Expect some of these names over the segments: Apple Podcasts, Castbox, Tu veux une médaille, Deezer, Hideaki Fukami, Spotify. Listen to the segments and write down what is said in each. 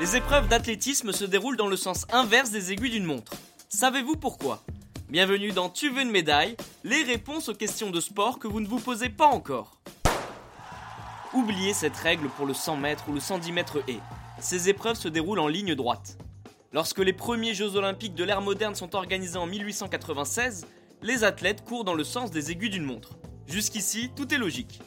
Les épreuves d'athlétisme se déroulent dans le sens inverse des aiguilles d'une montre. Savez-vous pourquoi ? Bienvenue dans Tu veux une médaille, les réponses aux questions de sport que vous ne vous posez pas encore. Oubliez cette règle pour le 100 mètres ou le 110 mètres haies. Ces épreuves se déroulent en ligne droite. Lorsque les premiers Jeux olympiques de l'ère moderne sont organisés en 1896, les athlètes courent dans le sens des aiguilles d'une montre. Jusqu'ici, tout est logique.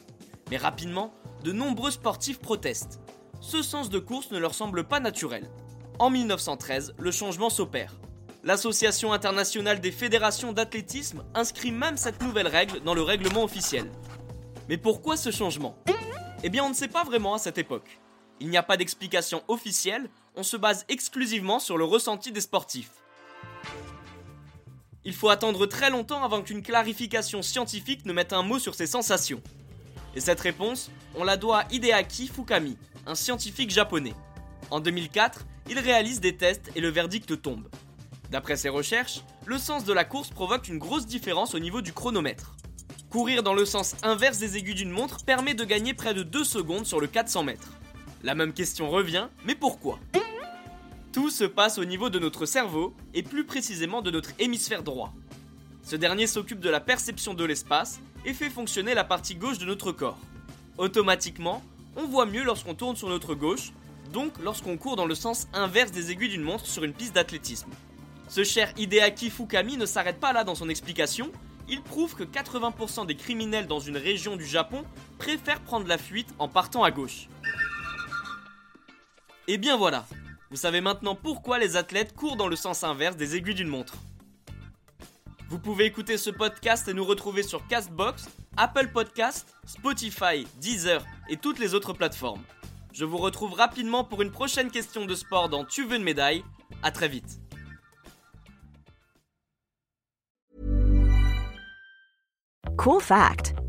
Mais rapidement, de nombreux sportifs protestent. Ce sens de course ne leur semble pas naturel. En 1913, le changement s'opère. L'Association internationale des fédérations d'athlétisme inscrit même cette nouvelle règle dans le règlement officiel. Mais pourquoi ce changement ? Eh bien, on ne sait pas vraiment à cette époque. Il n'y a pas d'explication officielle, on se base exclusivement sur le ressenti des sportifs. Il faut attendre très longtemps avant qu'une clarification scientifique ne mette un mot sur ces sensations. Et cette réponse, on la doit à Hideaki Fukami, un scientifique japonais. En 2004, il réalise des tests et le verdict tombe. D'après ses recherches, le sens de la course provoque une grosse différence au niveau du chronomètre. Courir dans le sens inverse des aiguilles d'une montre permet de gagner près de 2 secondes sur le 400 mètres. La même question revient, mais pourquoi ? Tout se passe au niveau de notre cerveau, et plus précisément de notre hémisphère droit. Ce dernier s'occupe de la perception de l'espace et fait fonctionner la partie gauche de notre corps. Automatiquement, on voit mieux lorsqu'on tourne sur notre gauche, donc lorsqu'on court dans le sens inverse des aiguilles d'une montre sur une piste d'athlétisme. Ce cher Hideaki Fukami ne s'arrête pas là dans son explication, il prouve que 80% des criminels dans une région du Japon préfèrent prendre la fuite en partant à gauche. Et bien voilà, vous savez maintenant pourquoi les athlètes courent dans le sens inverse des aiguilles d'une montre. Vous pouvez écouter ce podcast et nous retrouver sur Castbox, Apple Podcasts, Spotify, Deezer et toutes les autres plateformes. Je vous retrouve rapidement pour une prochaine question de sport dans Tu veux une médaille. À très vite. Cool fact,